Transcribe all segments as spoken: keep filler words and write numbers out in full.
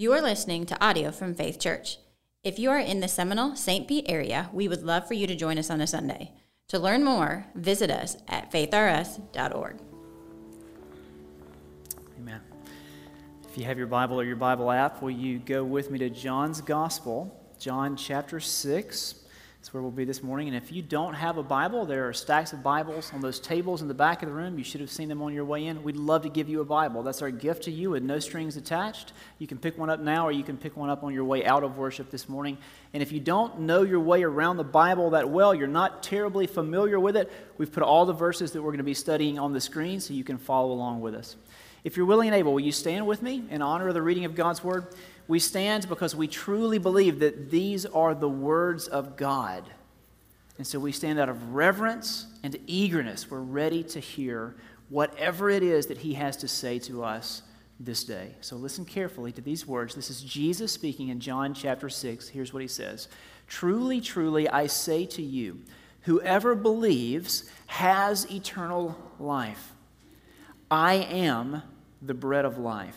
You are listening to audio from Faith Church. If you are in the Seminole, Saint Pete area, we would love for you to join us on a Sunday. To learn more, visit us at faith r s dot org. Amen. If you have your Bible or your Bible app, will you go with me to John's Gospel, John chapter six. That's where we'll be this morning. And if you don't have a Bible, there are stacks of Bibles on those tables in the back of the room. You should have seen them on your way in. We'd love to give you a Bible. That's our gift to you with no strings attached. You can pick one up now, or you can pick one up on your way out of worship this morning. And if you don't know your way around the Bible that well, you're not terribly familiar with it, we've put all the verses that we're going to be studying on the screen so you can follow along with us. If you're willing and able, will you stand with me in honor of the reading of God's Word? We stand because we truly believe that these are the words of God. And so we stand out of reverence and eagerness. We're ready to hear whatever it is that he has to say to us this day. So listen carefully to these words. This is Jesus speaking in John chapter six. Here's what he says. Truly, truly, I say to you, whoever believes has eternal life. I am the bread of life.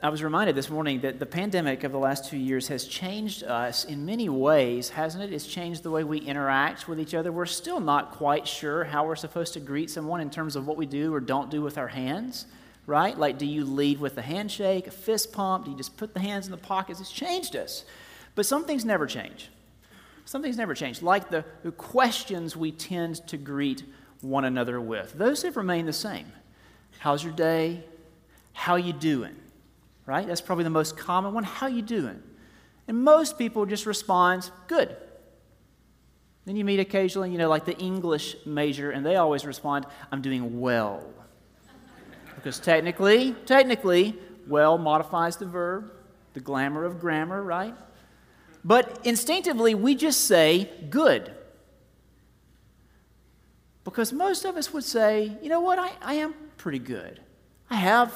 I was reminded this morning that the pandemic of the last two years has changed us in many ways, hasn't it? It's changed the way we interact with each other. We're still not quite sure how we're supposed to greet someone in terms of what we do or don't do with our hands, right? Like, do you lead with a handshake, a fist pump? Do you just put the hands in the pockets? It's changed us. But some things never change. Some things never change, like the, the questions we tend to greet one another with. Those have remained the same. How's your day? How you doing? Right? That's probably the most common one. How you doing? And most people just respond, good. Then you meet occasionally, you know, like the English major, and they always respond, I'm doing well. Because technically, technically, well modifies the verb, the glamour of grammar, right? But instinctively, we just say, good. Because most of us would say, you know what, I, I am pretty good. I have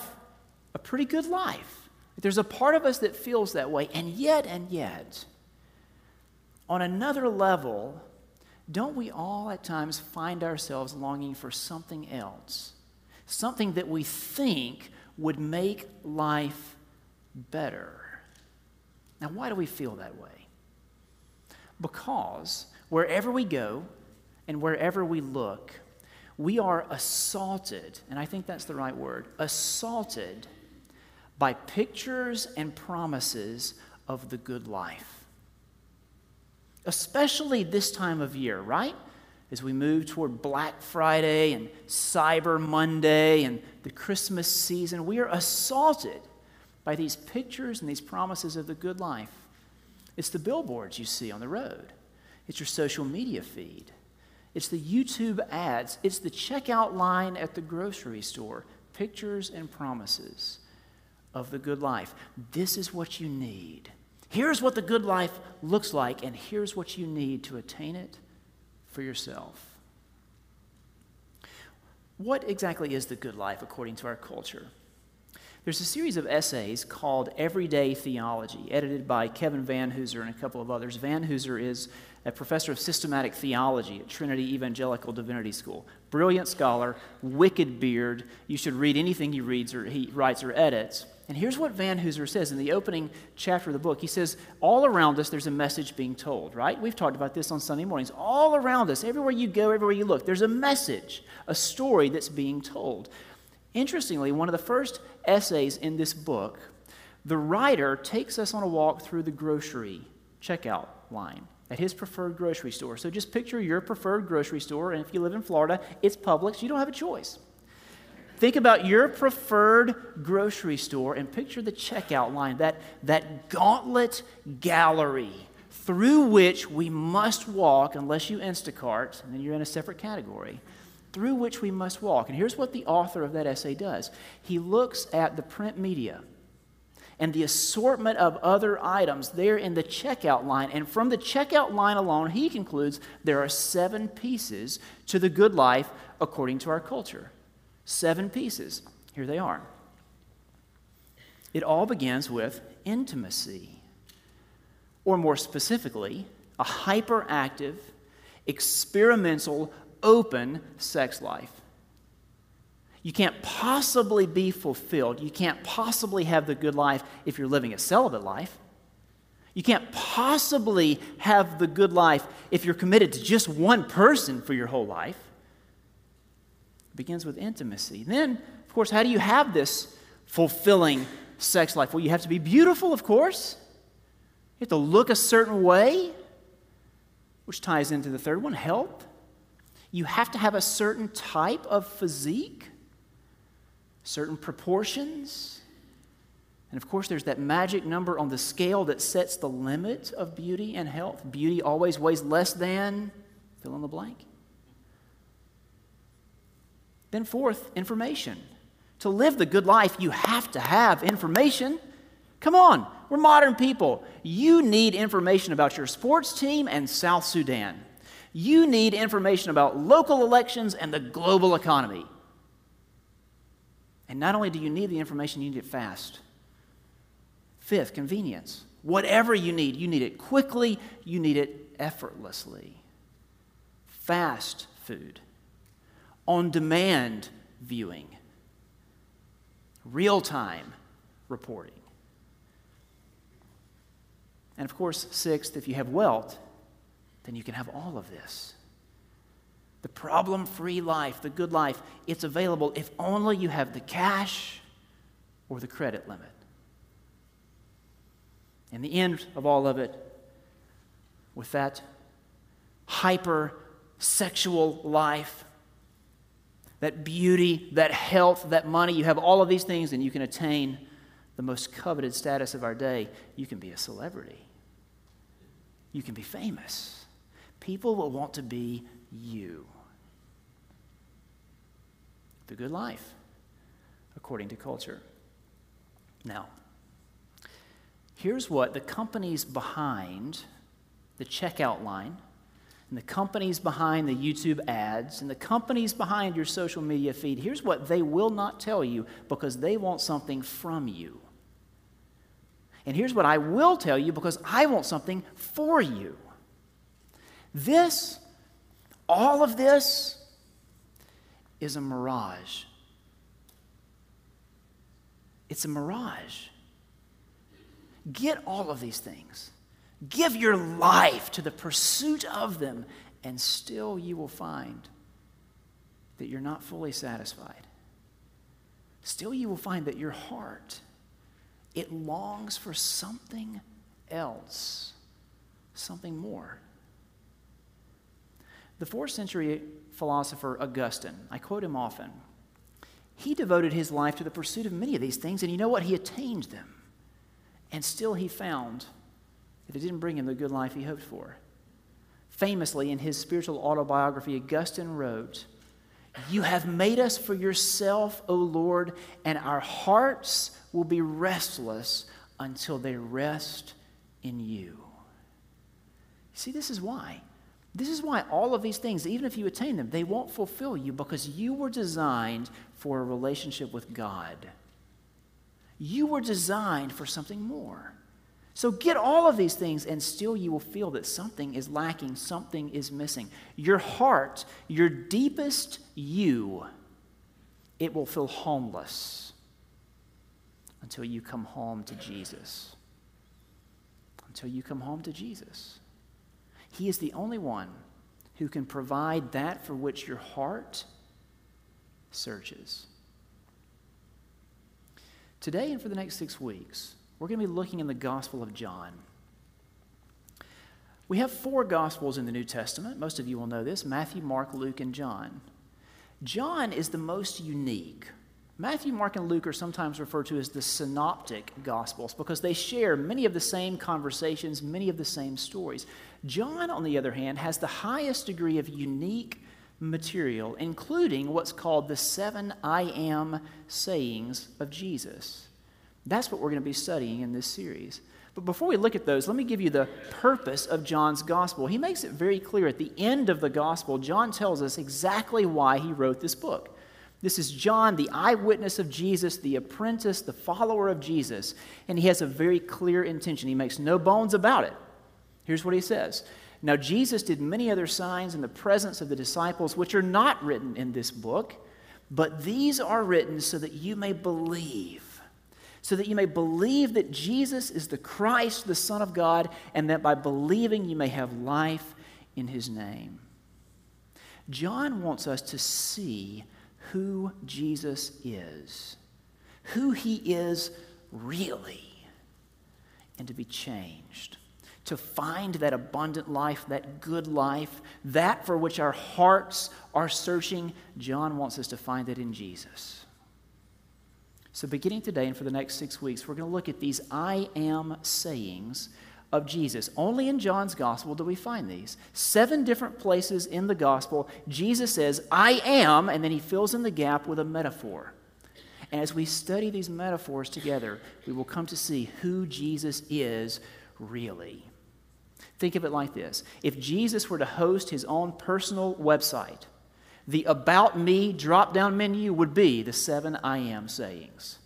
a pretty good life. There's a part of us that feels that way, and yet, and yet, on another level, don't we all at times find ourselves longing for something else, something that we think would make life better? Now, why do we feel that way? Because wherever we go and wherever we look, we are assaulted, and I think that's the right word, assaulted by pictures and promises of the good life. Especially this time of year, right? As we move toward Black Friday and Cyber Monday and the Christmas season, we are assaulted by these pictures and these promises of the good life. It's the billboards you see on the road. It's your social media feed. It's the YouTube ads. It's the checkout line at the grocery store. Pictures and promises of the good life. This is what you need. Here's what the good life looks like, and here's what you need to attain it for yourself. What exactly is the good life according to our culture? There's a series of essays called Everyday Theology, edited by Kevin Vanhoozer and a couple of others. Vanhoozer is a professor of systematic theology at Trinity Evangelical Divinity School. Brilliant scholar, wicked beard. You should read anything he reads or he writes or edits. And here's what Vanhoozer says in the opening chapter of the book. He says, all around us there's a message being told, right? We've talked about this on Sunday mornings. All around us, everywhere you go, everywhere you look, there's a message, a story that's being told. Interestingly, one of the first essays in this book, the writer takes us on a walk through the grocery checkout line at his preferred grocery store. So just picture your preferred grocery store, and if you live in Florida, it's Publix. You don't have a choice. Think about your preferred grocery store and picture the checkout line, that, that gauntlet gallery through which we must walk unless you Instacart, and then you're in a separate category. through which we must walk. And here's what the author of that essay does. He looks at the print media and the assortment of other items there in the checkout line. And from the checkout line alone, he concludes there are seven pieces to the good life according to our culture. Seven pieces. Here they are. It all begins with intimacy, or more specifically, a hyperactive, experimental, open sex life. You can't possibly be fulfilled. You can't possibly have the good life if you're living a celibate life. You can't possibly have the good life if you're committed to just one person for your whole life. It begins with intimacy. Then, of course, how do you have this fulfilling sex life? Well, you have to be beautiful, of course. You have to look a certain way, which ties into the third one, health. You have to have a certain type of physique, certain proportions. And of course, there's that magic number on the scale that sets the limit of beauty and health. Beauty always weighs less than, fill in the blank. Then fourth, information. To live the good life, you have to have information. Come on, we're modern people. You need information about your sports team and South Sudan. You need information about local elections and the global economy. And not only do you need the information, you need it fast. Fifth, convenience. Whatever you need, you need it quickly, you need it effortlessly. Fast food, on-demand viewing, real-time reporting. And of course, sixth, if you have wealth, then you can have all of this. The problem-free life, the good life, it's available if only you have the cash or the credit limit. And the end of all of it, with that hyper-sexual life, that beauty, that health, that money, you have all of these things and you can attain the most coveted status of our day. You can be a celebrity. You can be famous. People will want to be you. The good life, according to culture. Now, here's what the companies behind the checkout line, and the companies behind the YouTube ads, and the companies behind your social media feed, here's what they will not tell you because they want something from you. And here's what I will tell you because I want something for you. This, all of this, is a mirage. It's a mirage. Get all of these things. Give your life to the pursuit of them, and still you will find that you're not fully satisfied. Still you will find that your heart, it longs for something else, something more. The fourth century philosopher Augustine, I quote him often, he devoted his life to the pursuit of many of these things, and you know what? He attained them. And still he found that it didn't bring him the good life he hoped for. Famously, in his spiritual autobiography, Augustine wrote, "You have made us for yourself, O Lord, and our hearts will be restless until they rest in you." See, this is why. This is why all of these things, even if you attain them, they won't fulfill you because you were designed for a relationship with God. You were designed for something more. So get all of these things and still you will feel that something is lacking, something is missing. Your heart, your deepest you, it will feel homeless until you come home to Jesus. Until you come home to Jesus. He is the only one who can provide that for which your heart searches. Today and for the next six weeks, we're going to be looking in the Gospel of John. We have four Gospels in the New Testament. Most of you will know this: Matthew, Mark, Luke, and John. John is the most unique. Matthew, Mark, and Luke are sometimes referred to as the synoptic Gospels because they share many of the same conversations, many of the same stories. John, on the other hand, has the highest degree of unique material, including what's called the seven I am sayings of Jesus. That's what we're going to be studying in this series. But before we look at those, let me give you the purpose of John's gospel. He makes it very clear at the end of the gospel. John tells us exactly why he wrote this book. This is John, the eyewitness of Jesus, the apprentice, the follower of Jesus, and he has a very clear intention. He makes no bones about it. Here's what he says. Now, Jesus did many other signs in the presence of the disciples, which are not written in this book, but these are written so that you may believe. So that you may believe that Jesus is the Christ, the Son of God, and that by believing you may have life in his name. John wants us to see who Jesus is, who he is really, and to be changed, to find that abundant life, that good life, that for which our hearts are searching. John wants us to find it in Jesus. So beginning today and for the next six weeks, we're going to look at these I am sayings of Jesus. Only in John's gospel do we find these. Seven different places in the gospel, Jesus says, I am, and then he fills in the gap with a metaphor. And as we study these metaphors together, we will come to see who Jesus is really. Think of it like this. If Jesus were to host his own personal website, the About Me drop-down menu would be the seven I am sayings.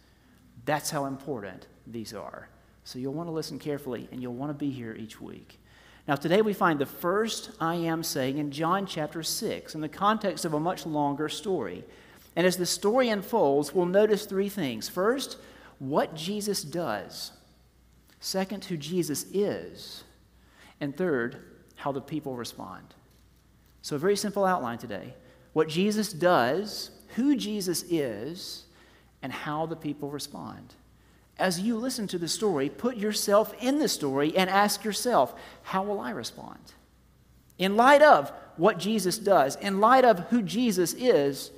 That's how important these are. So you'll want to listen carefully, and you'll want to be here each week. Now, today we find the first I am saying in John chapter six in the context of a much longer story. And as the story unfolds, we'll notice three things. First, what Jesus does. Second, who Jesus is. And third, how the people respond. So a very simple outline today. What Jesus does, who Jesus is, and how the people respond. As you listen to the story, put yourself in the story and ask yourself, how will I respond? In light of what Jesus does, in light of who Jesus is,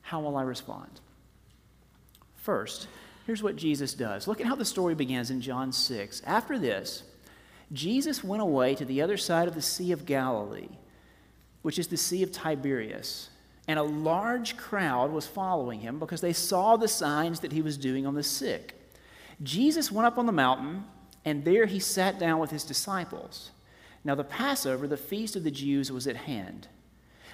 how will I respond? First, here's what Jesus does. Look at how the story begins in John six. After this, Jesus went away to the other side of the Sea of Galilee, which is the Sea of Tiberias. And a large crowd was following him because they saw the signs that he was doing on the sick. Jesus went up on the mountain, and there he sat down with his disciples. Now the Passover, the feast of the Jews, was at hand.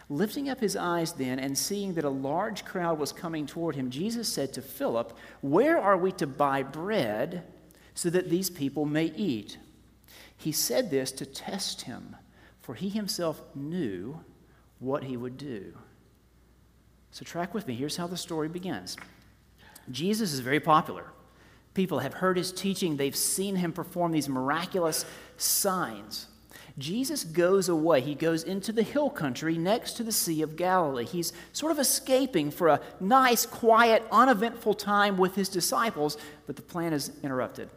Lifting up his eyes then and seeing that a large crowd was coming toward him, Jesus said to Philip, "Where are we to buy bread so that these people may eat?" He said this to test him, for he himself knew what he would do. So track with me. Here's how the story begins. Jesus is very popular. People have heard his teaching. They've seen him perform these miraculous signs. Jesus goes away. He goes into the hill country next to the Sea of Galilee. He's sort of escaping for a nice, quiet, uneventful time with his disciples, but the plan is interrupted.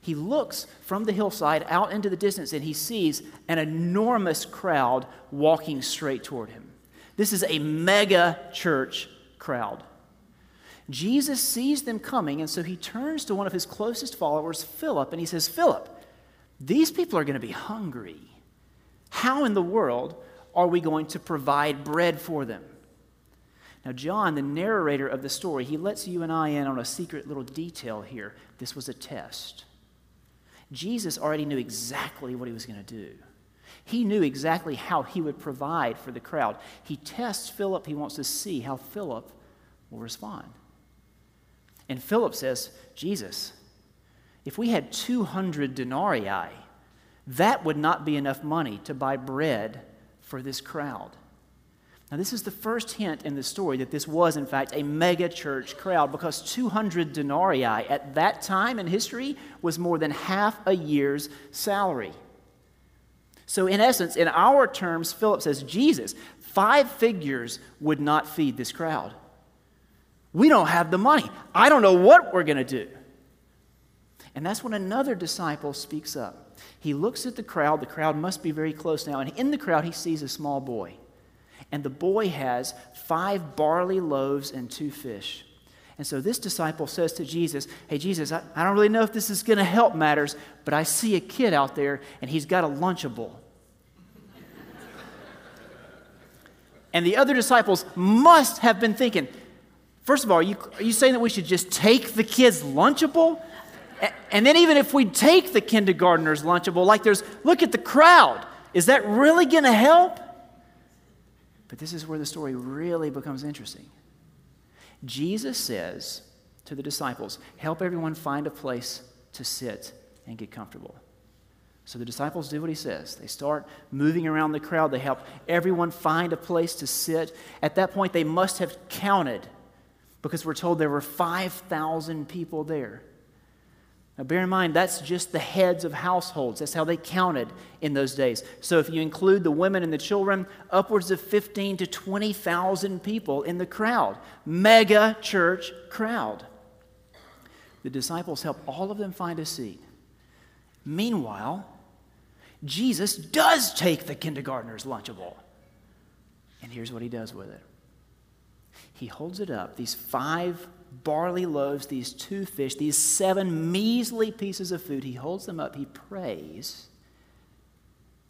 He looks from the hillside out into the distance, and he sees an enormous crowd walking straight toward him. This is a mega church crowd. Jesus sees them coming, and so he turns to one of his closest followers, Philip, and he says, "Philip, these people are going to be hungry. How in the world are we going to provide bread for them?" Now, John, the narrator of the story, he lets you and I in on a secret little detail here. This was a test. Jesus already knew exactly what he was going to do. He knew exactly how he would provide for the crowd. He tests Philip. He wants to see how Philip will respond. And Philip says, "Jesus, if we had two hundred denarii, that would not be enough money to buy bread for this crowd." Now, this is the first hint in the story that this was, in fact, a mega church crowd, because two hundred denarii at that time in history was more than half a year's salary. So, in essence, in our terms, Philip says, "Jesus, five figures would not feed this crowd. We don't have the money. I don't know what we're going to do." And that's when another disciple speaks up. He looks at the crowd. The crowd must be very close now. And in the crowd, he sees a small boy. And the boy has five barley loaves and two fish. And so this disciple says to Jesus, "Hey, Jesus, I, I don't really know if this is going to help matters, but I see a kid out there, and he's got a Lunchable." and the other disciples must have been thinking, first of all, are you, are you saying that we should just take the kids' Lunchable? And then even if we take the kindergartner's Lunchable, like there's, look at the crowd. Is that really going to help? But this is where the story really becomes interesting. Jesus says to the disciples, help everyone find a place to sit and get comfortable. So the disciples do what he says. They start moving around the crowd. They help everyone find a place to sit. At that point, they must have counted, because we're told there were five thousand people there. Now, bear in mind, that's just the heads of households. That's how they counted in those days. So if you include the women and the children, upwards of fifteen to twenty thousand people in the crowd. Mega church crowd. The disciples help all of them find a seat. Meanwhile, Jesus does take the kindergartner's Lunchable. And here's what he does with it. He holds it up, these five barley loaves, these two fish, these seven measly pieces of food. He holds them up, he prays,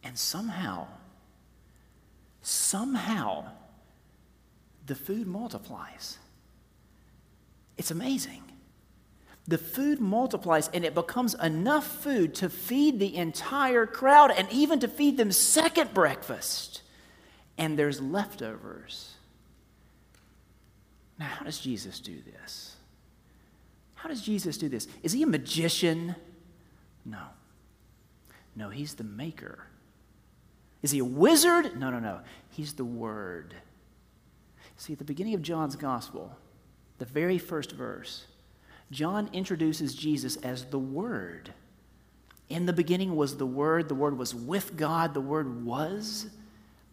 and somehow, somehow, the food multiplies. It's amazing. The food multiplies, and it becomes enough food to feed the entire crowd and even to feed them second breakfast. And there's leftovers. Now, how does Jesus do this? How does Jesus do this? Is he a magician? No. No, he's the maker. Is he a wizard? No, no, no. He's the Word. See, at the beginning of John's Gospel, the very first verse, John introduces Jesus as the Word. In the beginning was the Word. The Word was with God. The Word was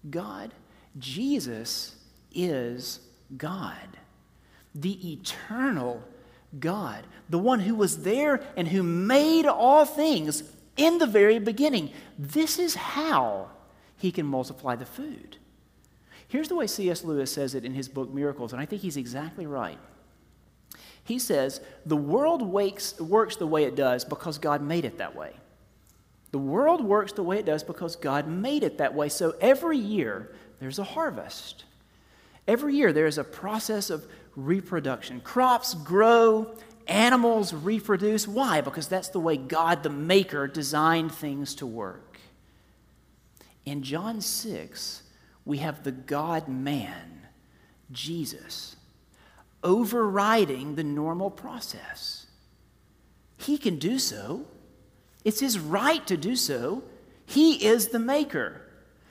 God. Jesus is God, the eternal God, the one who was there and who made all things in the very beginning. This is how he can multiply the food. Here's the way C S Lewis says it in his book Miracles, and I think he's exactly right. He says, the world wakes, works the way it does because God made it that way. The world works the way it does because God made it that way. So every year there's a harvest. Every year, there is a process of reproduction. Crops grow, animals reproduce. Why? Because that's the way God, the Maker, designed things to work. In John six, we have the God-man, Jesus, overriding the normal process. He can do so. It's his right to do so. He is the Maker.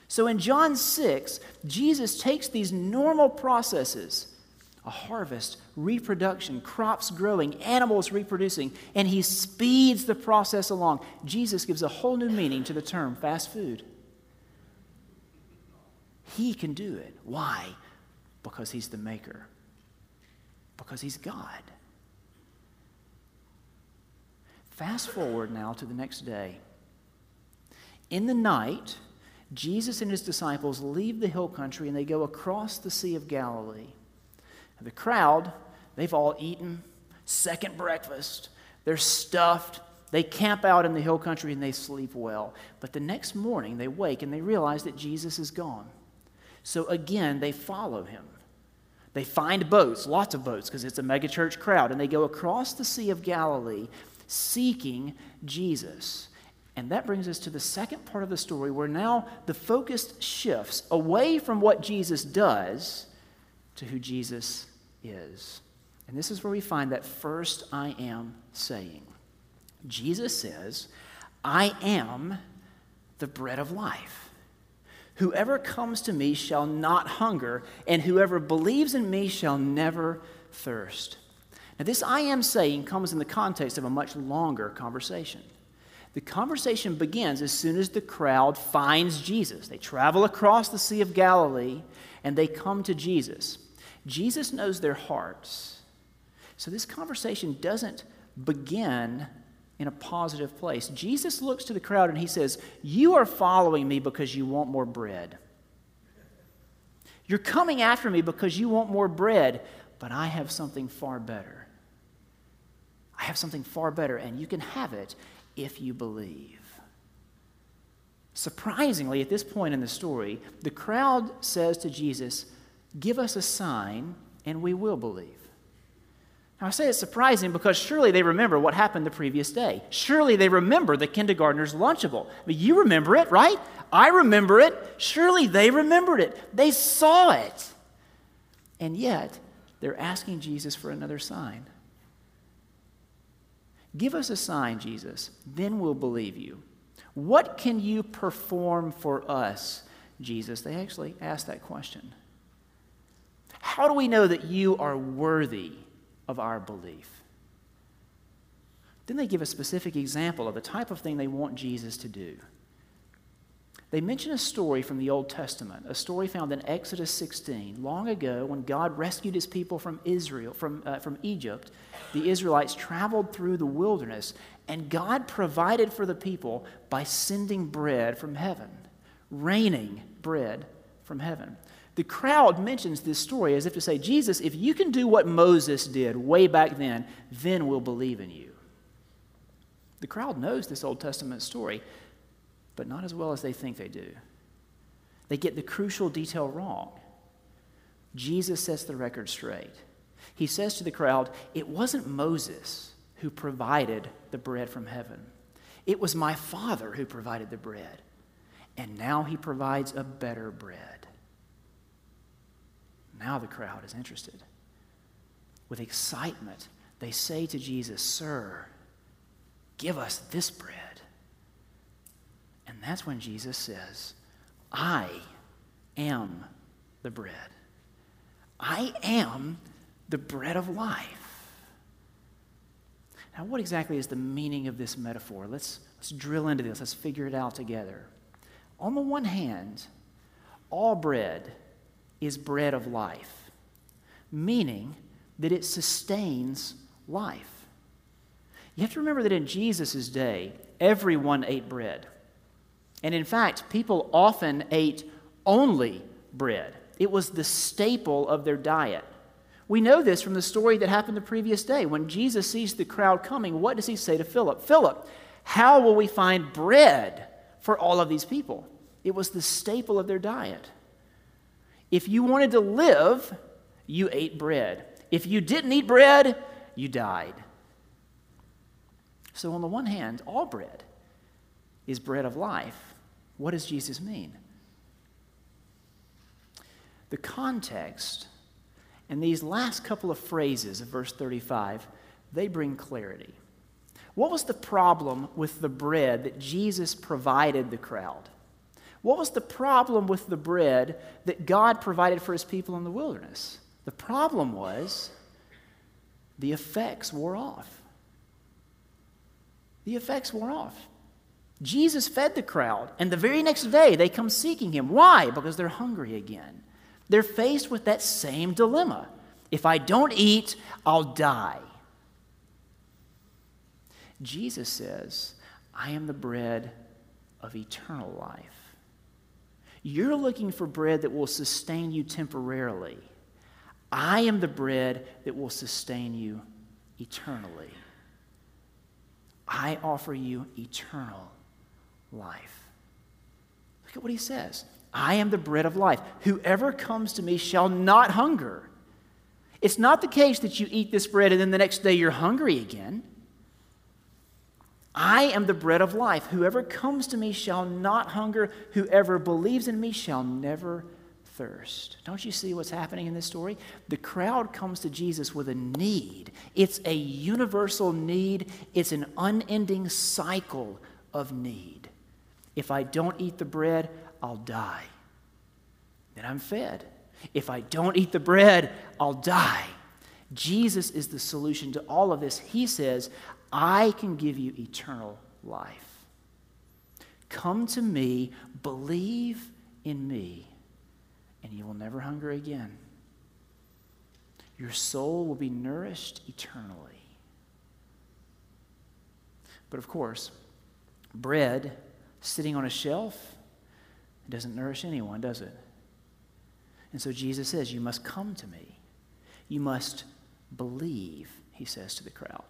So in John six, Jesus takes these normal processes, a harvest, reproduction, crops growing, animals reproducing, and he speeds the process along. Jesus gives a whole new meaning to the term fast food. He can do it. Why? Because he's the Maker. Because he's God. Fast forward now to the next day. In the night, Jesus and his disciples leave the hill country and they go across the Sea of Galilee. The crowd, they've all eaten second breakfast. They're stuffed. They camp out in the hill country and they sleep well. But the next morning they wake and they realize that Jesus is gone. So again, they follow him. They find boats, lots of boats, because it's a megachurch crowd, and they go across the Sea of Galilee seeking Jesus. And that brings us to the second part of the story, where now the focus shifts away from what Jesus does to who Jesus is. And this is where we find that first I am saying. Jesus says, I am the bread of life. Whoever comes to me shall not hunger, and whoever believes in me shall never thirst. Now, this I am saying comes in the context of a much longer conversation. The conversation begins as soon as the crowd finds Jesus. They travel across the Sea of Galilee, and they come to Jesus. Jesus knows their hearts. So this conversation doesn't begin in a positive place. Jesus looks to the crowd, and he says, you are following me because you want more bread. You're coming after me because you want more bread, but I have something far better. I have something far better, and you can have it if you believe. Surprisingly, at this point in the story, the crowd says to Jesus, "Give us a sign and we will believe." Now, I say it's surprising because surely they remember what happened the previous day. Surely they remember the kindergartner's Lunchable. I mean, you remember it, right? I remember it. Surely they remembered it. They saw it. And yet, they're asking Jesus for another sign. "Give us a sign, Jesus, then we'll believe you. What can you perform for us, Jesus?" They actually asked that question. How do we know that you are worthy of our belief? Then they give a specific example of the type of thing they want Jesus to do. They mention a story from the Old Testament, a story found in Exodus sixteen, long ago when God rescued his people from Israel, from, uh, from Egypt. The Israelites traveled through the wilderness, and God provided for the people by sending bread from heaven, raining bread from heaven. The crowd mentions this story as if to say, "Jesus, if you can do what Moses did way back then, then we'll believe in you." The crowd knows this Old Testament story, but not as well as they think they do. They get the crucial detail wrong. Jesus sets the record straight. He says to the crowd, "It wasn't Moses who provided the bread from heaven. It was my Father who provided the bread. And now he provides a better bread." Now the crowd is interested. With excitement, they say to Jesus, "Sir, give us this bread." And that's when Jesus says, "I am the bread. I am the bread of life." Now, what exactly is the meaning of this metaphor? Let's, let's drill into this. Let's figure it out together. On the one hand, all bread is bread of life, meaning that it sustains life. You have to remember that in Jesus' day, everyone ate bread. And in fact, people often ate only bread. It was the staple of their diet. We know this from the story that happened the previous day. When Jesus sees the crowd coming, what does he say to Philip? "Philip, how will we find bread for all of these people?" It was the staple of their diet. If you wanted to live, you ate bread. If you didn't eat bread, you died. So on the one hand, all bread is bread of life. What does Jesus mean? The context and these last couple of phrases of verse thirty-five, they bring clarity. What was the problem with the bread that Jesus provided the crowd? What was the problem with the bread that God provided for his people in the wilderness? The problem was the effects wore off. The effects wore off. Jesus fed the crowd, and the very next day they come seeking him. Why? Because they're hungry again. They're faced with that same dilemma. If I don't eat, I'll die. Jesus says, "I am the bread of eternal life." You're looking for bread that will sustain you temporarily. I am the bread that will sustain you eternally. I offer you eternal life. Look at what he says. "I am the bread of life. Whoever comes to me shall not hunger." It's not the case that you eat this bread and then the next day you're hungry again. "I am the bread of life. Whoever comes to me shall not hunger. Whoever believes in me shall never thirst." Don't you see what's happening in this story? The crowd comes to Jesus with a need. It's a universal need. It's an unending cycle of need. If I don't eat the bread, I'll die. Then I'm fed. If I don't eat the bread, I'll die. Jesus is the solution to all of this. He says, "I can give you eternal life. Come to me, believe in me, and you will never hunger again. Your soul will be nourished eternally." But of course, bread sitting on a shelf, it doesn't nourish anyone, does it? And so Jesus says, "You must come to me. You must believe," he says to the crowd.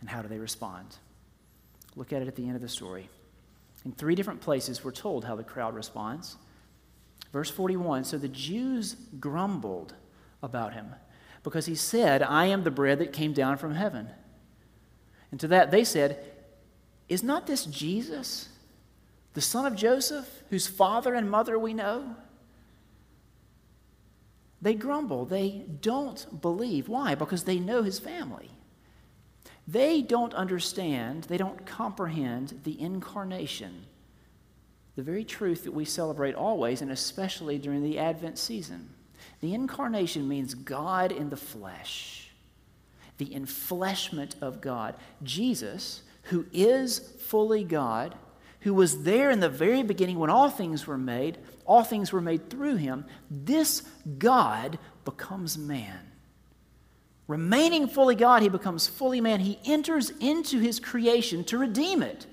And how do they respond? Look at it at the end of the story. In three different places, we're told how the crowd responds. Verse forty-one, so the Jews grumbled about him because he said, I am the bread that came down from heaven. And to that they said, is not this Jesus, the son of Joseph, whose father and mother we know? They grumble. They don't believe. Why? Because they know his family. They don't understand, they don't comprehend the incarnation, the very truth that we celebrate always and especially during the Advent season. The incarnation means God in the flesh, the enfleshment of God. Jesus, who is fully God, who was there in the very beginning when all things were made, all things were made through him, this God becomes man. Remaining fully God, he becomes fully man. He enters into his creation to redeem it.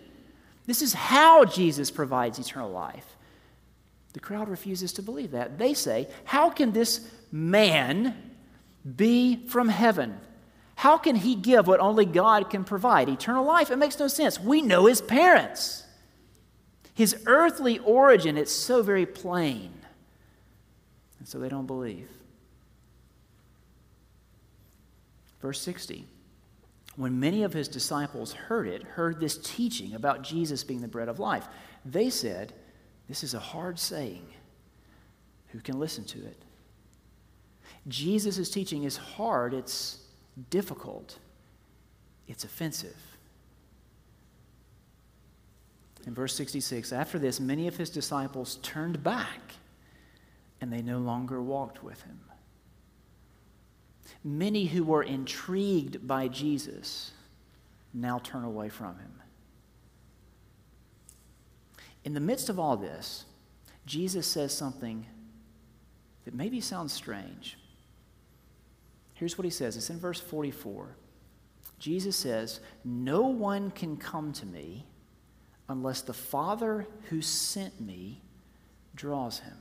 This is how Jesus provides eternal life. The crowd refuses to believe that. They say, how can this man be from heaven? How can he give what only God can provide? Eternal life? It makes no sense. We know his parents. His earthly origin, it's so very plain. And so they don't believe. Verse sixty, when many of his disciples heard it, heard this teaching about Jesus being the bread of life, they said, this is a hard saying. Who can listen to it? Jesus' teaching is hard, it's difficult, it's offensive. In verse sixty-six, after this, many of his disciples turned back, and they no longer walked with him. Many who were intrigued by Jesus now turn away from him. In the midst of all this, Jesus says something that maybe sounds strange. Here's what he says. It's in verse forty-four. Jesus says, no one can come to me unless the Father who sent me draws him.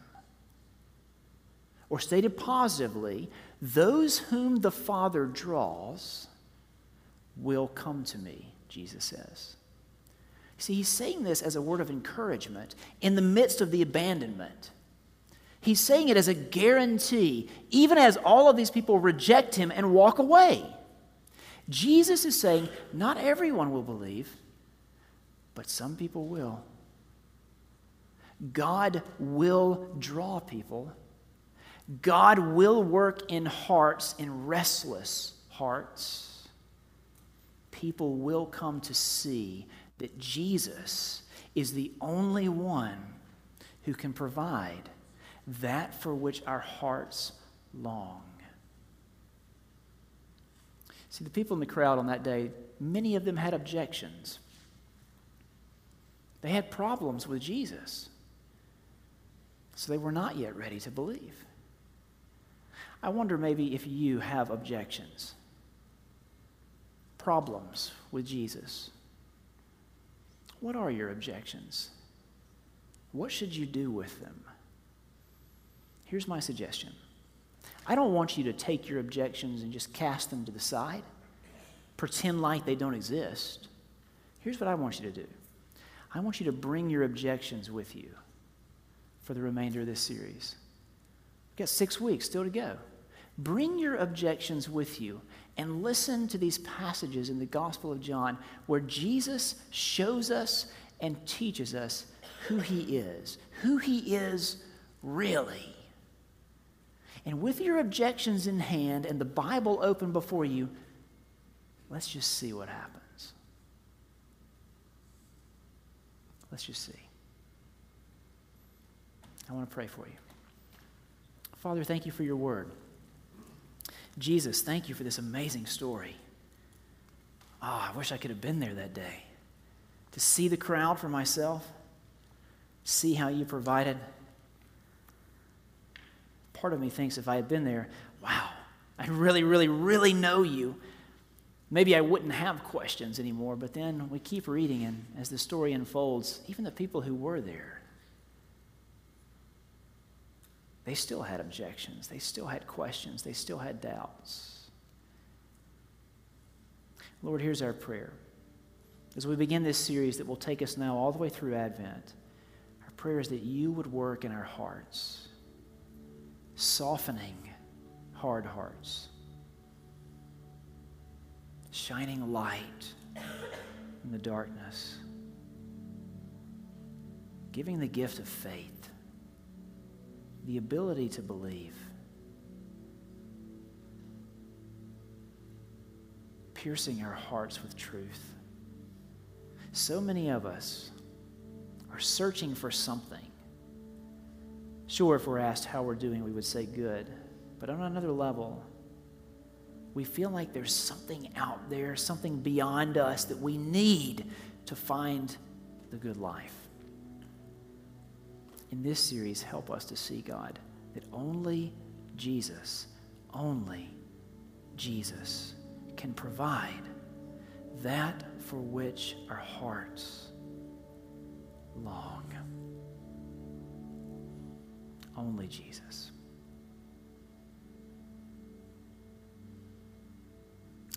Or stated positively, those whom the Father draws will come to me, Jesus says. See, he's saying this as a word of encouragement in the midst of the abandonment. He's saying it as a guarantee, even as all of these people reject him and walk away. Jesus is saying, not everyone will believe, but some people will. God will draw people. God will work in hearts, in restless hearts. People will come to see that Jesus is the only one who can provide that for which our hearts long. See, the people in the crowd on that day, many of them had objections. They had problems with Jesus. So they were not yet ready to believe. I wonder maybe if you have objections, problems with Jesus. What are your objections? What should you do with them? Here's my suggestion. I don't want you to take your objections and just cast them to the side, pretend like they don't exist. Here's what I want you to do. I want you to bring your objections with you for the remainder of this series. We've got six weeks still to go. Bring your objections with you and listen to these passages in the Gospel of John where Jesus shows us and teaches us who he is, who he is really. And with your objections in hand and the Bible open before you, let's just see what happens. Let's just see. I want to pray for you. Father, thank you for your word. Jesus, thank you for this amazing story. Ah, oh, I wish I could have been there that day to see the crowd for myself, see how you provided. Part of me thinks if I had been there, wow, I really, really, really know you. Maybe I wouldn't have questions anymore, but then we keep reading, and as the story unfolds, even the people who were there, they still had objections. They still had questions. They still had doubts. Lord, here's our prayer. as we begin this series that will take us now all the way through Advent, our prayer is that you would work in our hearts, softening hard hearts, shining light in the darkness, giving the gift of faith, the ability to believe, piercing our hearts with truth. So many of us are searching for something. Sure, if we're asked how we're doing, we would say good. But on another level, we feel like there's something out there, something beyond us that we need to find the good life. In this series, help us to see, God, that only Jesus, only Jesus can provide that for which our hearts long. Only Jesus.